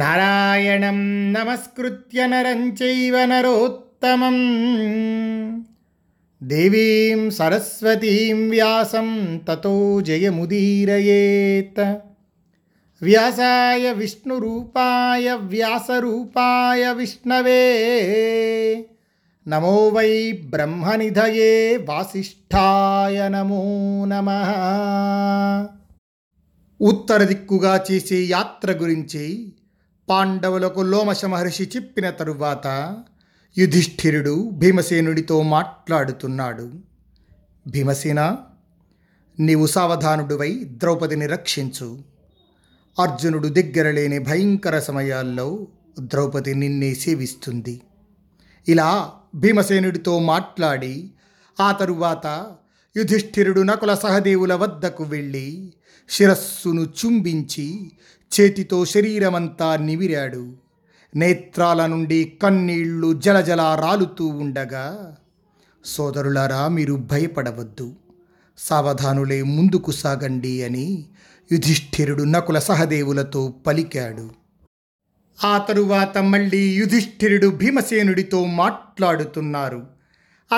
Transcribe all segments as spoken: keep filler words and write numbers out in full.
నారాయణం నమస్కృత్య నరం చైవ నరోత్తమం దేవీం సరస్వతీం వ్యాసం తతో జయముదీరయేత్. వ్యాసాయ విష్ణురూపాయ వ్యాసరూపాయ విష్ణవే నమో వై బ్రహ్మనిధయే వాసిష్ఠాయ నమో నమః. ఉత్తర దిక్కుగా చేసే యాత్ర గురించి పాండవులకు లోమశ మహర్షి చెప్పిన తరువాత యుధిష్ఠిరుడు భీమసేనుడితో మాట్లాడుతున్నాడు. భీమసేన, నీవు సావధానుడివై ద్రౌపదిని రక్షించు. అర్జునుడు దగ్గర లేని భయంకర సమయాల్లో ద్రౌపది నిన్నే సేవిస్తుంది. ఇలా భీమసేనుడితో మాట్లాడి ఆ తరువాత యుధిష్ఠిరుడు నకుల సహదేవుల వద్దకు వెళ్ళి శిరస్సును చుంబించి చేతితో శరీరమంతా నిమిరాడు. నేత్రాల నుండి కన్నీళ్లు జలజల రాలుతూ ఉండగా, సోదరులారా, మీరు భయపడవద్దు, సావధానులే ముందుకు సాగండి అని యుధిష్ఠిరుడు నకుల సహదేవులతో పలికాడు. ఆ తరువాత మళ్ళీ యుధిష్ఠిరుడు భీమసేనుడితో మాట్లాడుతున్నారు.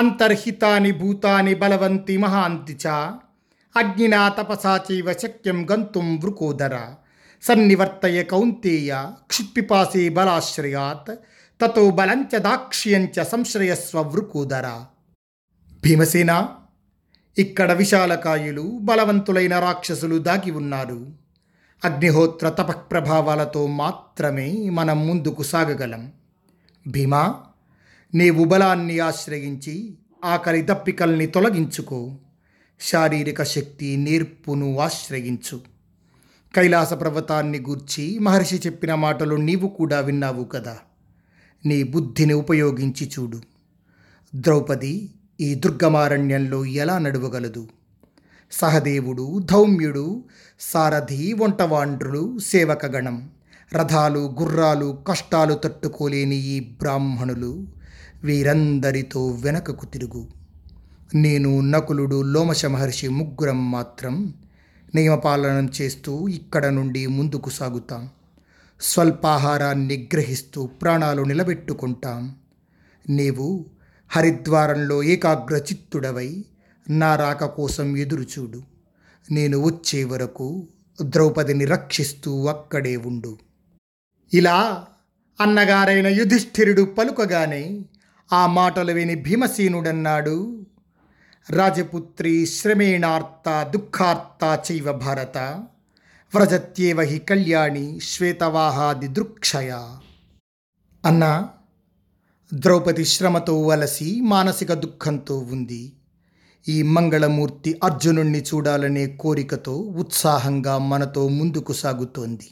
అంతర్హితాని భూతాని బలవంతి మహాంతి చ అగ్నినా తపసా చైవ శక్యం గంతుం వృకోదర సన్నివర్తయ కౌంతేయ క్షుత్పిపాసే బలాశ్రయాత్ తతో బలంచ దాక్ష్యంచ సంశ్రయస్వ వృకోదర. భీమసేన, ఇక్కడ విశాలకాయులు బలవంతులైన రాక్షసులు దాగి ఉన్నారు. అగ్నిహోత్ర తపఃప్రభావాలతో మాత్రమే మనం ముందుకు సాగగలం. భీమా, నీవు బలాన్ని ఆశ్రయించి ఆకలి దప్పికల్ని తొలగించుకో. శారీరక శక్తి నేర్పును ఆశ్రయించు. కైలాస పర్వతాన్ని గూర్చి మహర్షి చెప్పిన మాటలు నీవు కూడా విన్నావు కదా. నీ బుద్ధిని ఉపయోగించి చూడు. ద్రౌపది ఈ దుర్గమారణ్యంలో ఎలా నడవగలదు? సహదేవుడు, ధౌమ్యుడు, సారథి, వంటవాండ్రులు, సేవకగణం, రథాలు, గుర్రాలు, కష్టాలు తట్టుకోలేని ఈ బ్రాహ్మణులు, వీరందరితో వెనకకు తిరుగు. నేను, నకులుడు, లోమశ మహర్షి ముగ్గురం మాత్రం నియమపాలనం చేస్తూ ఇక్కడ నుండి ముందుకు సాగుతాం. స్వల్పాహారాన్ని గ్రహిస్తూ ప్రాణాలు నిలబెట్టుకుంటాం. నీవు హరిద్వారంలో ఏకాగ్ర చిత్తుడవై నా రాక కోసం ఎదురుచూడు. నేను వచ్చే వరకు ద్రౌపదిని రక్షిస్తూ అక్కడే ఉండు. ఇలా అన్నగారైన యుధిష్ఠిరుడు పలుకగానే ఆ మాటలు విని భీమసేనుడన్నాడు, రాజపుత్రి శ్రమేణార్త దుఃఖార్త చైవ భారత వ్రజత్యేవ హి కళ్యాణి శ్వేతవాహాది దృక్షయ. అన్నా, ద్రౌపది శ్రమతో వలసి మానసిక దుఃఖంతో ఉంది. ఈ మంగళమూర్తి అర్జునుణ్ణి చూడాలనే కోరికతో ఉత్సాహంగా మనతో ముందుకు సాగుతోంది.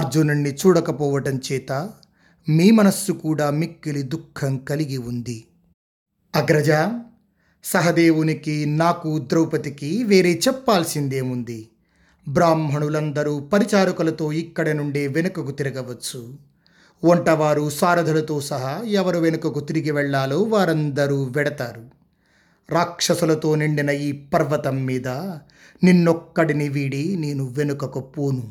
అర్జునుణ్ణి చూడకపోవటం చేత మీ మనస్సు కూడా మిక్కిలి దుఃఖం కలిగి ఉంది. అగ్రజ, సహదేవునికి, నాకు, ద్రౌపదికి వేరే చెప్పాల్సిందేముంది? బ్రాహ్మణులందరూ పరిచారకులతో ఇక్కడ నుండే వెనుకకు తిరగవచ్చు. వంటవారు, సారథులతో సహా ఎవరు వెనుకకు తిరిగి వెళ్లాలో వారందరూ వెడతారు. రాక్షసులతో నిండిన ఈ పర్వతం మీద నిన్నొక్కడిని వీడి నేను వెనుకకు పోను.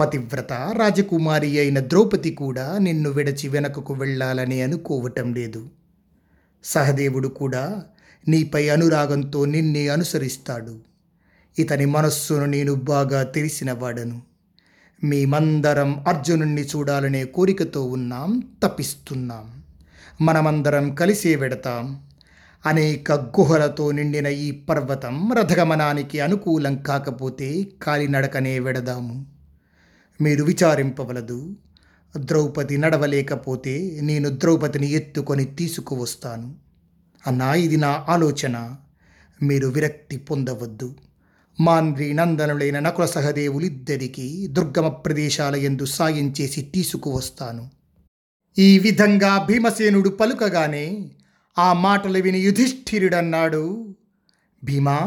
పతివ్రత రాజకుమారి అయిన ద్రౌపది కూడా నిన్ను విడిచి వెనుకకు వెళ్ళాలని అనుకోవటం లేదు. సహదేవుడు కూడా నీపై అనురాగంతో నిన్నే అనుసరిస్తాడు. ఇతని మనస్సును నేను బాగా తెలిసినవాడను. మేమందరం అర్జునుణ్ణి చూడాలనే కోరికతో ఉన్నాం, తపిస్తున్నాం. మనమందరం కలిసే వెడతాం. అనేక గుహలతో నిండిన ఈ పర్వతం రథగమనానికి అనుకూలం కాకపోతే కాలినడకనే వెడదాము. మీరు విచారింపవలదు. ద్రౌపది నడవలేకపోతే నేను ద్రౌపదిని ఎత్తుకొని తీసుకువస్తాను. అన్నా, ఇది నా ఆలోచన. మీరు విరక్తి పొందవద్దు. మాంద్రి నందనులైన నకుల సహదేవులిద్దరికీ దుర్గమ ప్రదేశాల యందు సాయం చేసి తీసుకువస్తాను. ఈ విధంగా భీమసేనుడు పలుకగానే ఆ మాటలు విని యుధిష్ఠిరుడన్నాడు, భీమా,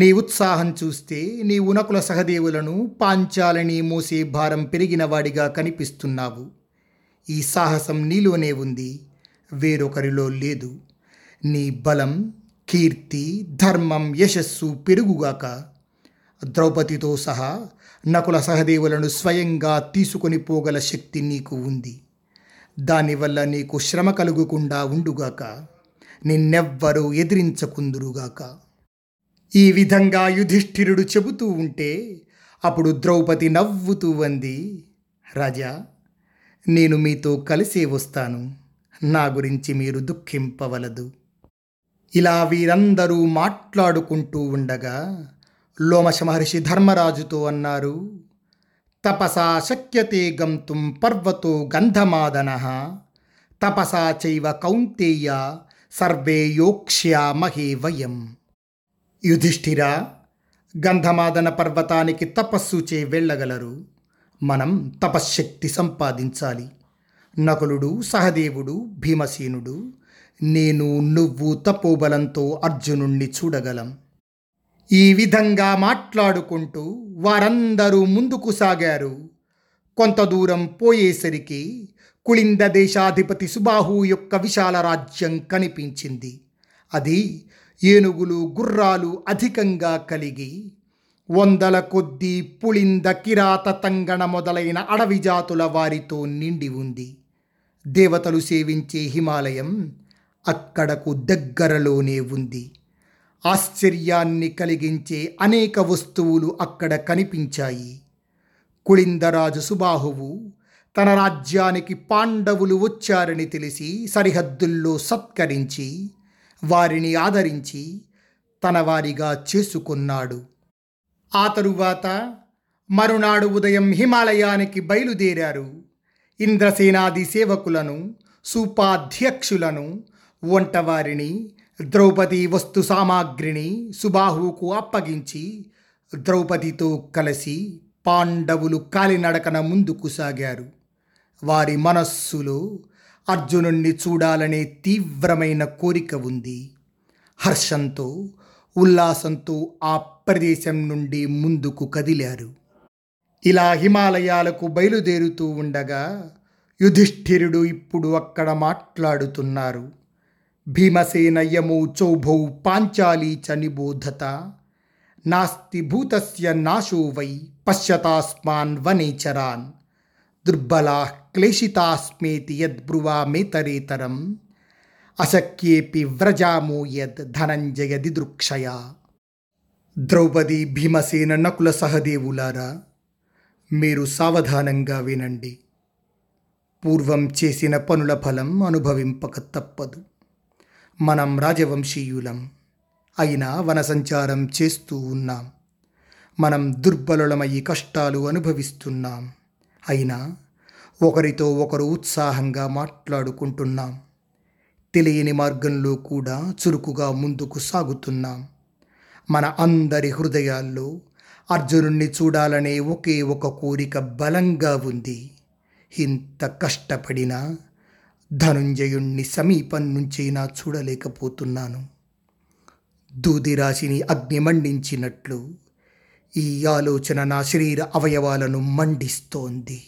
నీ ఉత్సాహం చూస్తే నీవు నకుల సహదేవులను, పాంచాలని మోసే భారం పెరిగినవాడిగా కనిపిస్తున్నావు. ఈ సాహసం నీలోనే ఉంది, వేరొకరిలో లేదు. నీ బలం, కీర్తి, ధర్మం, యశస్సు పెరుగుగాక. ద్రౌపదితో సహా నకుల సహదేవులను స్వయంగా తీసుకొని పోగల శక్తి నీకు ఉంది. దానివల్ల నీకు శ్రమ కలుగకుండా ఉండుగాక, నిన్నెవ్వరూ ఎదిరించకుందురుగాక. ఈ విధంగా యుధిష్ఠిరుడు చెబుతూ ఉంటే అప్పుడు ద్రౌపది నవ్వుతూ అంది, రాజా, నేను మీతో కలిసే వస్తాను, నా గురించి మీరు దుఃఖింపవలదు. ఇలా వీరందరూ మాట్లాడుకుంటూ ఉండగా లోమశ మహర్షి ధర్మరాజుతో అన్నారు, తపసా శక్యతే గంతుం పర్వతో గంధమాదనః తపసా చైవ కౌంతేయ సర్వే యోక్ష్యామహే వయం. యుధిష్ఠిర, గంధమాదన పర్వతానికి తపస్సు చే వెళ్ళగలరు, మనం తపశ్శక్తి సంపాదించాలి. నకులుడు, సహదేవుడు, భీమసేనుడు, నేను, నువ్వు తపోబలంతో అర్జునుణ్ణి చూడగలం. ఈ విధంగా మాట్లాడుకుంటూ వారందరూ ముందుకు సాగారు. కొంత దూరం పోయేసరికి కుళింద దేశాధిపతి సుబాహు యొక్క విశాల రాజ్యం కనిపించింది. అది ఏనుగులు, గుర్రాలు అధికంగా కలిగి వందల కొద్దీ పుళింద, కిరాత, తంగణ మొదలైన అడవి జాతుల వారితో నిండి ఉంది. దేవతలు సేవించే హిమాలయం అక్కడకు దగ్గరలోనే ఉంది. ఆశ్చర్యాన్ని కలిగించే అనేక వస్తువులు అక్కడ కనిపించాయి. కుళిందరాజు సుబాహువు తన రాజ్యానికి పాండవులు వచ్చారని తెలిసి సరిహద్దుల్లో సత్కరించి వారిని ఆదరించి తన వారిగా చేసుకున్నాడు. ఆ తరువాత మరునాడు ఉదయం హిమాలయానికి బయలుదేరారు. ఇంద్రసేనాది సేవకులను, సూపాధ్యక్షులను, వంటవారిని, ద్రౌపది వస్తు సామాగ్రిని సుబాహువుకు అప్పగించి ద్రౌపదితో కలిసి పాండవులు కాలినడకన ముందుకు సాగారు. వారి మనస్సులో అర్జునుణ్ణి చూడాలనే తీవ్రమైన కోరిక ఉంది. హర్షంతో, ఉల్లాసంతో ఆ ప్రదేశం నుండి ముందుకు కదిలారు. ఇలా హిమాలయాలకు బయలుదేరుతూ ఉండగా యుధిష్ఠిరుడు ఇప్పుడు అక్కడ మాట్లాడుతున్నారు, భీమసేన యమౌ చౌభౌ పాంచాలీ చ నిబోధత నాస్తి భూతస్య నాశో వై పశ్యతాస్మాన్ వనేచరాన్ దుర్బలా క్లేశితాస్మేతి యద్బ్రువా మేతరేతరం అశక్యేపి వ్రజామో యద్ ధనంజయ దిదృక్షయా. ద్రౌపది, భీమసేన, నకుల సహదేవులారా, మీరు సావధానంగా వినండి. పూర్వం చేసిన పనుల ఫలం అనుభవింపక తప్పదు. మనం రాజవంశీయులం అయినా వనసంచారం చేస్తూ ఉన్నాం. మనం దుర్బలులమయ్యి కష్టాలు అనుభవిస్తున్నాం. అయినా ఒకరితో ఒకరు ఉత్సాహంగా మాట్లాడుకుంటున్నాం. తెలియని మార్గంలో కూడా చురుకుగా ముందుకు సాగుతున్నాం. మన అందరి హృదయాల్లో అర్జునుణ్ణి చూడాలనే ఒకే ఒక కోరిక బలంగా ఉంది. ఇంత కష్టపడినా ధనుంజయుణ్ణి సమీపం నుంచైనా చూడలేకపోతున్నాను. దూదిరాశిని అగ్ని మండించినట్లు ఈ ఆలోచన నా శరీర అవయవాలను మండిస్తోంది.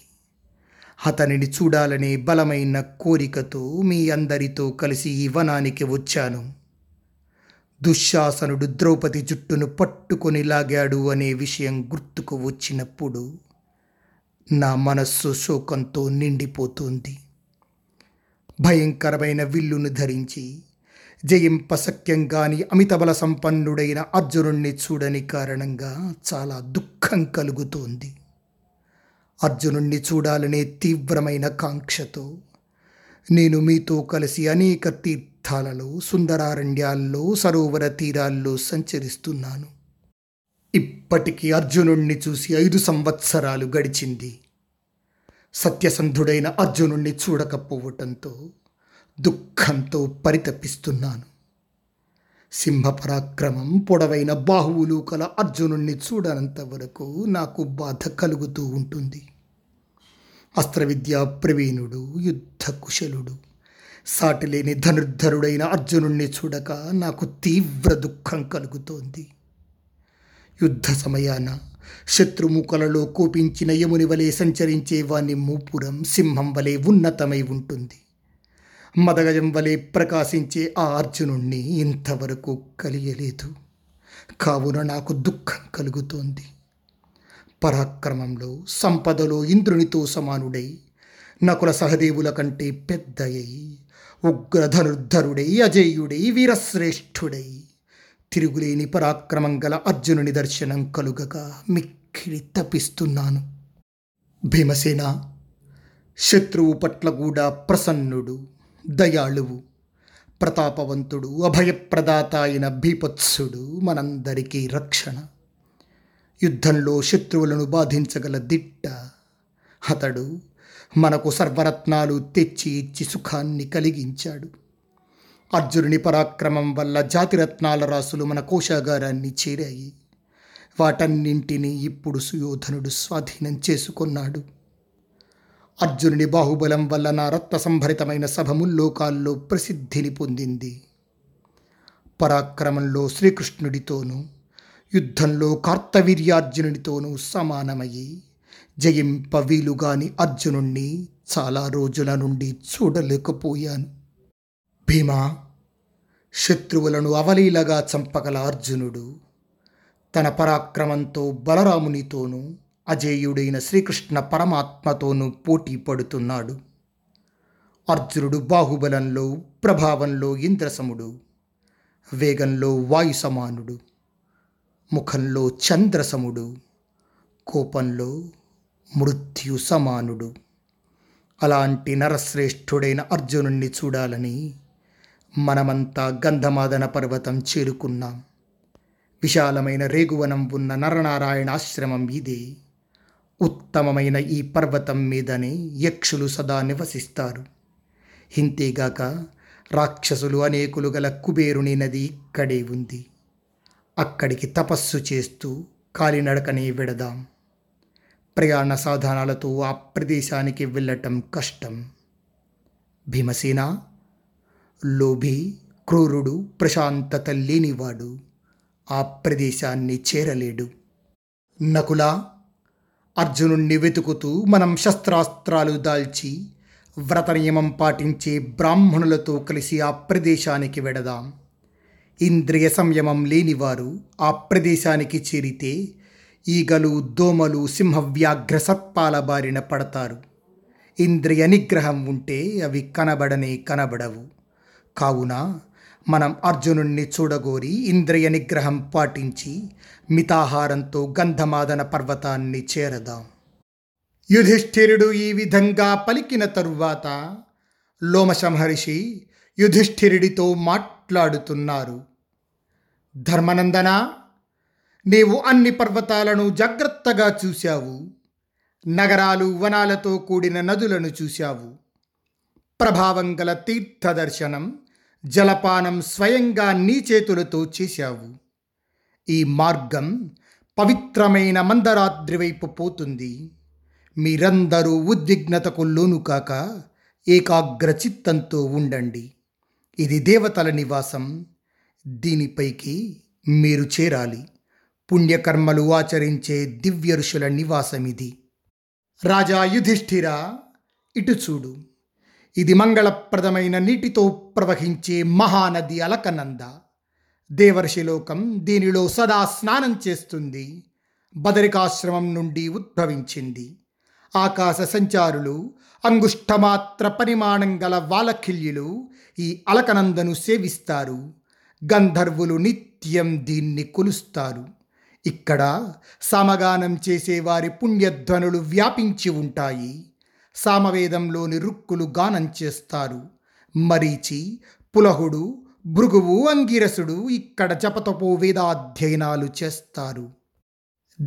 అతనిని చూడాలనే బలమైన కోరికతో మీ అందరితో కలిసి ఈ వనానికి వచ్చాను. దుశ్శాసనుడు ద్రౌపది జుట్టును పట్టుకొని లాగాడు అనే విషయం గుర్తుకు వచ్చినప్పుడు నా మనస్సు శోకంతో నిండిపోతుంది. భయంకరమైన విల్లును ధరించి జయింపశక్యంగాని అమితబల సంపన్నుడైన అర్జునుణ్ణి చూడని కారణంగా చాలా దుఃఖం కలుగుతోంది. అర్జునుణ్ణి చూడాలనే తీవ్రమైన కాంక్షతో నేను మీతో కలిసి అనేక తీర్థాలలో, సుందరారణ్యాల్లో, సరోవర తీరాల్లో సంచరిస్తున్నాను. ఇప్పటికీ అర్జునుణ్ణి చూసి ఐదు సంవత్సరాలు గడిచింది. సత్యసంధుడైన అర్జునుణ్ణి చూడకపోవటంతో దుఃఖంతో పరితపిస్తున్నాను. సింహపరాక్రమం, పొడవైన బాహువులు కల అర్జునుణ్ణి చూడనంత వరకు నాకు బాధ కలుగుతూ ఉంటుంది. అస్త్రవిద్యా ప్రవీణుడు, యుద్ధ కుశలుడు, సాటిలేని ధనుర్ధరుడైన అర్జునుణ్ణి చూడక నాకు తీవ్ర దుఃఖం కలుగుతోంది. యుద్ధ సమయాన శత్రుముఖలలో కోపించిన యముని వలె సంచరించే వాని మూపురం సింహం వలె ఉన్నతమై ఉంటుంది. మదగజం వలె ప్రకాశించే ఆ అర్జునుణ్ణి ఇంతవరకు కలియలేదు. కావున నాకు దుఃఖం కలుగుతోంది. పరాక్రమంలో సంపదలో ఇంద్రునితో సమానుడై నకుల సహదేవుల కంటే పెద్దయ్యై ఉగ్రధనుర్ధరుడై అజేయుడై వీరశ్రేష్ఠుడై తిరుగులేని పరాక్రమం గల అర్జునుని దర్శనం కలుగగా మిక్కిలి తపిస్తున్నాను. భీమసేన, శత్రువు పట్ల కూడా ప్రసన్నుడు, దయాళువు, ప్రతాపవంతుడు, అభయప్రదాత అయిన భీపత్సుడు మనందరికీ రక్షణ, యుద్ధంలో శత్రువులను బాధించగల దిట్ట అతడు. మనకు సర్వరత్నాలు తెచ్చి ఇచ్చి సుఖాన్ని కలిగించాడు. అర్జునుని పరాక్రమం వల్ల జాతిరత్నాల రాసులు మన కోశాగారాన్ని చేరాయి. వాటన్నింటినీ ఇప్పుడు సుయోధనుడు స్వాధీనం చేసుకున్నాడు. అర్జునుని బాహుబలం వల్ల నా రత్న సంభరితమైన సభముల్లోకాల్లో ప్రసిద్ధిని పొందింది. పరాక్రమంలో శ్రీకృష్ణుడితోనూ యుద్ధంలో కార్తవీర్యార్జునుడితోనూ సమానమయ్యి జయింపవీలుగాని అర్జునుణ్ణి చాలా రోజుల నుండి చూడలేకపోయాను. భీమా, శత్రువులను అవలీలగా చంపగల అర్జునుడు తన పరాక్రమంతో బలరామునితోనూ అజేయుడైన శ్రీకృష్ణ పరమాత్మతోనూ పోటీ పడుతున్నాడు. అర్జునుడు బాహుబలంలో, ప్రభావంలో ఇంద్రసముడు, వేగంలో వాయుసమానుడు, ముఖంలో చంద్రసముడు, కోపంలో మృత్యు సమానుడు. అలాంటి నరశ్రేష్ఠుడైన అర్జునుణ్ణి చూడాలని మనమంతా గంధమాదన పర్వతం చేరుకున్నాం. విశాలమైన రేగువనం ఉన్న నరనారాయణ ఆశ్రమం ఇదే. ఉత్తమమైన ఈ పర్వతం మీదనే యక్షులు సదా నివసిస్తారు. ఇంతేగాక రాక్షసులు అనేకులు గల కుబేరుని నది ఇక్కడే ఉంది. అక్కడికి తపస్సు చేస్తూ కాలినడకనే వెడదాం. ప్రయాణ సాధనాలతో ఆ ప్రదేశానికి వెళ్ళటం కష్టం. భీమసేన, లోభి, క్రూరుడు, ప్రశాంతత లేనివాడు ఆ ప్రదేశాన్ని చేరలేడు. నకుల, అర్జునుణ్ణి వెతుకుతూ మనం శస్త్రాస్త్రాలు దాల్చి వ్రత నియమం పాటించే బ్రాహ్మణులతో కలిసి ఆ ప్రదేశానికి వెడదాం. ఇంద్రియ సంయమం లేనివారు ఆ ప్రదేశానికి చేరితే ఈగలు, దోమలు, సింహవ్యాఘ్ర సర్పాల బారిన పడతారు. ఇంద్రియ నిగ్రహం ఉంటే అవి కనబడనే కనబడవు. కావున మనం అర్జునుణ్ణి చూడగోరి ఇంద్రియ నిగ్రహం పాటించి మితాహారంతో గంధమాదన పర్వతాన్ని చేరదాం. యుధిష్ఠిరుడు ఈ విధంగా పలికిన తరువాత లోమశ మహర్షి యుధిష్ఠిరుడితో మాట్లాడుతున్నారు. ధర్మనందన, నీవు అన్ని పర్వతాలను జాగ్రత్తగా చూశావు. నగరాలు, వనాలతో కూడిన నదులను చూశావు. ప్రభావం గల తీర్థదర్శనం, జలపానం స్వయంగా నీ చేతులతో చేశావు. ఈ మార్గం పవిత్రమైన మందరాద్రి వైపు పోతుంది. మీరందరూ ఉద్విగ్నతకు లోను కాక ఏకాగ్రచిత్తంతో ఉండండి. ఇది దేవతల నివాసం. దీనిపైకి మీరు చేరాలి. పుణ్యకర్మలు ఆచరించే దివ్య ఋషుల నివాసమిది. రాజా యుధిష్ఠిరా, ఇటు చూడు. ఇది మంగళప్రదమైన నీటితో ప్రవహించే మహానది అలకనంద. దేవర్షిలోకం దీనిలో సదా స్నానం చేస్తుంది. బదరికాశ్రమం నుండి ఉద్భవించింది. ఆకాశ సంచారులు, అంగుష్ఠమాత్ర పరిమాణం గల వాలకిల్యులు ఈ అలకనందను సేవిస్తారు. గంధర్వులు నిత్యం దీన్ని కొలుస్తారు. ఇక్కడ సమగానం చేసేవారి పుణ్యధ్వనులు వ్యాపించి ఉంటాయి. సామవేదంలోని రుక్కులు గానం చేస్తారు. మరీచి, పులహుడు, భృగువు, అంగిరసుడు ఇక్కడ జపతపో వేదాధ్యయనాలు చేస్తారు.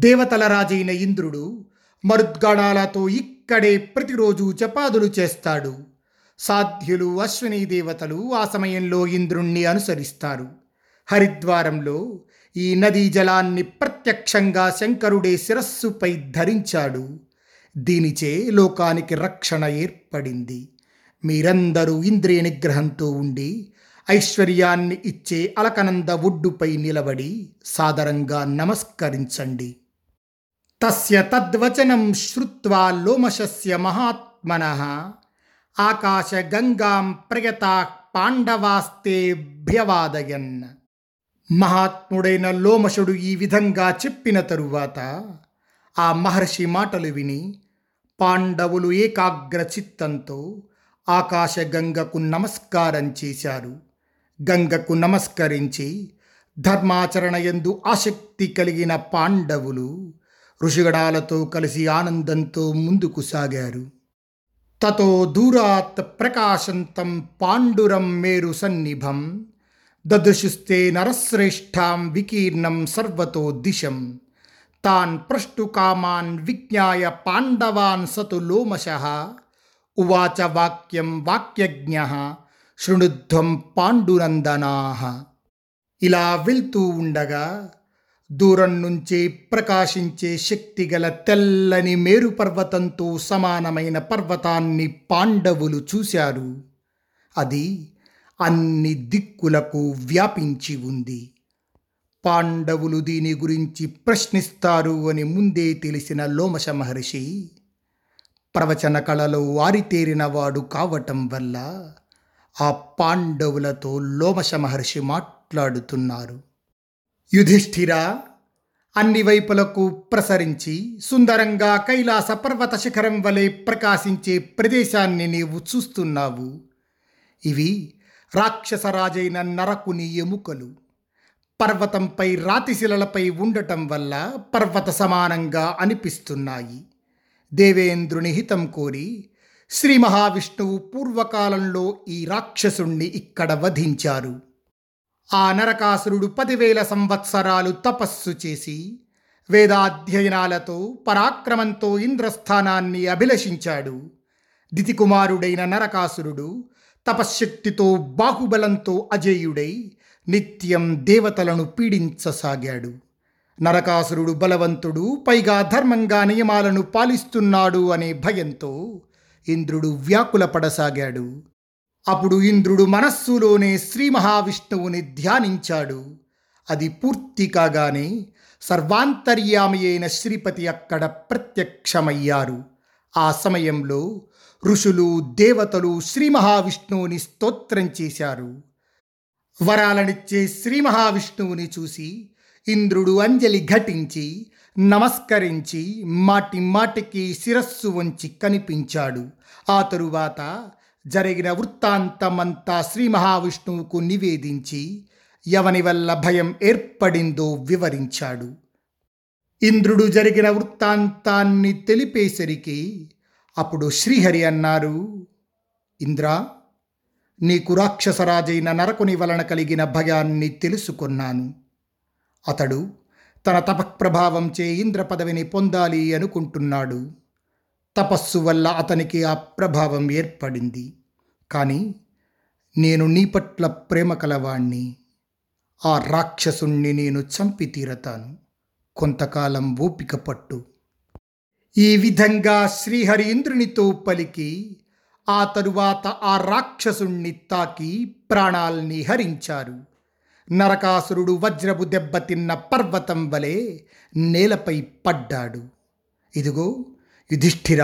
దేవతల రాజైన ఇంద్రుడు మరుద్గణాలతో ఇక్కడే ప్రతిరోజు జపాదులు చేస్తాడు. సాధ్యులు, అశ్విని దేవతలు ఆ సమయంలో ఇంద్రుణ్ణి అనుసరిస్తారు. హరిద్వారంలో ఈ నదీ జలాన్ని ప్రత్యక్షంగా శంకరుడే శిరస్సుపై ధరించాడు. దీనిచే లోకానికి రక్షణ ఏర్పడింది. మీరందరూ ఇంద్రియ నిగ్రహంతో ఉండి ఐశ్వర్యాన్ని ఇచ్చే అలకనంద ఒడ్డుపై నిలబడి సాదరంగా నమస్కరించండి. తస్య తద్వచనం శ్రుత్వా లోమశస్య మహాత్మనః ఆకాశగంగాం ప్రయతా పాండవాస్తే భ్యవాదయన్. మహాత్ముడైన లోమశుడు ఈ విధంగా చెప్పిన తరువాత ఆ మహర్షి మాటలు విని పాండవులు ఏకాగ్ర చిత్తంతో ఆకాశగంగకు నమస్కారం చేశారు. గంగకు నమస్కరించి ధర్మాచరణ యందు ఆసక్తి కలిగిన పాండవులు ఋషిగణాలతో కలిసి ఆనందంతో ముందుకు సాగారు. తతో దూరాత్ ప్రకాశంతం పాండురం మేరు సన్నిభం దదృశుస్తే నరశ్రేష్ఠాం వికీర్ణం సర్వతో దిశం తాన్ ప్రష్టుకామాన్ విజ్ఞాయ పాండవాన్ సతు లోమశః ఉవాచ వాక్యం వాక్యజ్ఞః శృణుధ్వం పాండునందనాః. ఇలా వెళ్తూ ఉండగా దూరం నుంచే ప్రకాశించే శక్తిగల తెల్లని మేరు పర్వతంతో సమానమైన పర్వతాన్ని పాండవులు చూశారు. అది అన్ని దిక్కులకు వ్యాపించి ఉంది. పాండవులు దీని గురించి ప్రశ్నిస్తారు అని ముందే తెలిసిన లోమశ మహర్షి ప్రవచన కళలో ఆరితేరినవాడు కావటం వల్ల ఆ పాండవులతో లోమశ మహర్షి మాట్లాడుతున్నారు. యుధిష్ఠిర, అన్ని వైపులకు ప్రసరించి సుందరంగా కైలాస పర్వత శిఖరం వలె ప్రకాశించే ప్రదేశాన్ని నీవు చూస్తున్నావు. ఇవి రాక్షసరాజైన నరకుని ఎముకలు. పర్వతంపై రాతిశిలలపై ఉండటం వల్ల పర్వత సమానంగా అనిపిస్తున్నాయి. దేవేంద్రుని హితం కోరి శ్రీ మహావిష్ణువు పూర్వకాలంలో ఈ రాక్షసుణ్ణి ఇక్కడ వధించారు. ఆ నరకాసురుడు పదివేల సంవత్సరాలు తపస్సు చేసి వేదాధ్యయనాలతో పరాక్రమంతో ఇంద్రస్థానాన్ని అభిలషించాడు. దితికుమారుడైన నరకాసురుడు తపశ్శక్తితో బాహుబలంతో అజేయుడై నిత్యం దేవతలను పీడించసాగాడు. నరకాసురుడు బలవంతుడు, పైగా ధర్మంగా నియమాలను పాలిస్తున్నాడు అనే భయంతో ఇంద్రుడు వ్యాకులపడసాగాడు. అప్పుడు ఇంద్రుడు మనస్సులోనే శ్రీ మహావిష్ణువుని ధ్యానించాడు. అది పూర్తి కాగానే సర్వాంతర్యామి అయిన శ్రీపతి అక్కడ ప్రత్యక్షమయ్యారు. ఆ సమయంలో ఋషులు దేవతలు శ్రీ మహావిష్ణువుని స్తోత్రం చేశారు. వరాలనిచ్చే శ్రీ మహావిష్ణువుని చూసి ఇంద్రుడు అంజలి ఘటించి నమస్కరించి మాటి మాటికి శిరస్సు వంచి కనిపించాడు. ఆ తరువాత జరిగిన వృత్తాంతమంతా శ్రీ మహావిష్ణువుకు నివేదించి ఎవని వల్ల భయం ఏర్పడిందో వివరించాడు. ఇంద్రుడు జరిగిన వృత్తాంతాన్ని తెలిపేసరికి అప్పుడు శ్రీహరి అన్నారు, ఇంద్ర, నీకు రాక్షసరాజైన నరకుని వలన కలిగిన భయాన్ని తెలుసుకున్నాను. అతడు తన తపఃప్రభావం చే ఇంద్ర పదవిని పొందాలి అనుకుంటున్నాడు. తపస్సు వల్ల అతనికి ఆ ప్రభావం ఏర్పడింది. కానీ నేను నీ పట్ల ప్రేమ కలవాణ్ణి. ఆ రాక్షసుణ్ణి నేను చంపి తీరతాను. కొంతకాలం ఓపిక పట్టు. ఈ విధంగా శ్రీహరి ఇంద్రునితో పలికి ఆ తరువాత ఆ రాక్షసుణ్ణి తాకి ప్రాణాల్ని హరించారు. నరకాసురుడు వజ్రపు దెబ్బతిన్న పర్వతం వలె నేలపై పడ్డాడు. ఇదిగో యుధిష్ఠిర,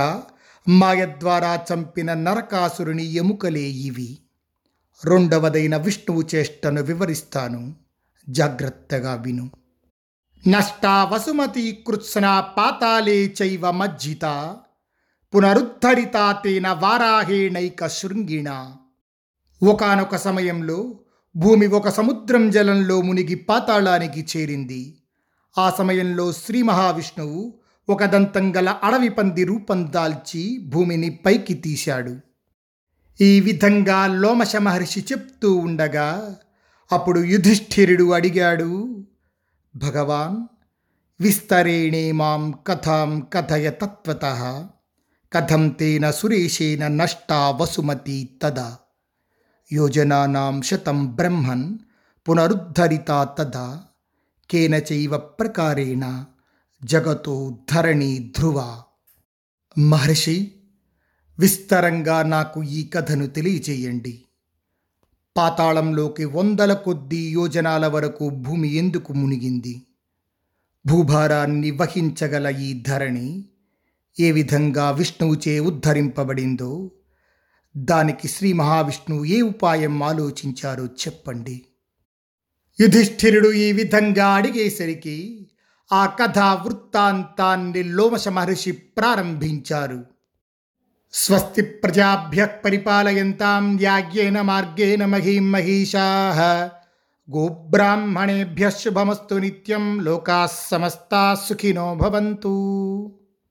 మాయ ద్వారా చంపిన నరకాసురుని ఎముకలే ఇవి. రెండవదైన విష్ణువు చేష్టను వివరిస్తాను, జాగ్రత్తగా విను. నష్టా వసుమతి కృత్స్నా పాతాలే చైవ మజ్జిత పునరుద్ధరితా తేన వారాహేణైక శృంగిణ. ఒకానొక సమయంలో భూమి ఒక సముద్రం జలంలో మునిగి పాతాళానికి చేరింది. ఆ సమయంలో శ్రీ మహావిష్ణువు ఒక దంతం గల అడవి పంది రూపం దాల్చి భూమిని పైకి తీశాడు. ఈ విధంగా లోమశ మహర్షి చెప్తూ ఉండగా అప్పుడు యుధిష్ఠిరుడు అడిగాడు, భగవాన్, విస్తరేణే మాం కథాం కథయ తత్వతః కథం తేన సురేషేణ నష్టా వసుమతి తదా యోజనానాం శతం బ్రహ్మన్ పునరుద్ధరితా తదా కేనచైవ ప్రకారేణ జగతో ధరణి ధ్రువ. మహర్షి, విస్తరంగా నాకు ఈ కథను తెలియచేయండి. పాతాళంలోకి వందల కొద్ది యోజనాల వరకు భూమి ఎందుకు మునిగింది? భూభారాన్ని వహించగల ఈ ధరణి ఏ విధంగా విష్ణువుచే ఉద్ధరింపబడిందో, దానికి శ్రీ మహావిష్ణువు ఏ ఉపాయం ఆలోచించారో చెప్పండి. యుధిష్ఠిరుడు ఈ విధంగా అడిగేసరికి ఆ కథా వృత్తాంతాన్ని లోమశ మహర్షి ప్రారంభించారు. స్వస్తి ప్రజాభ్యః పరిపాలయంతాం యాజ్ఞేన మార్గేణ మహీం మహిషాః గోబ్రాహ్మణేభ్యః శుభమస్తు నిత్యం లోకాః సమస్తాః సుఖినో భవంతు.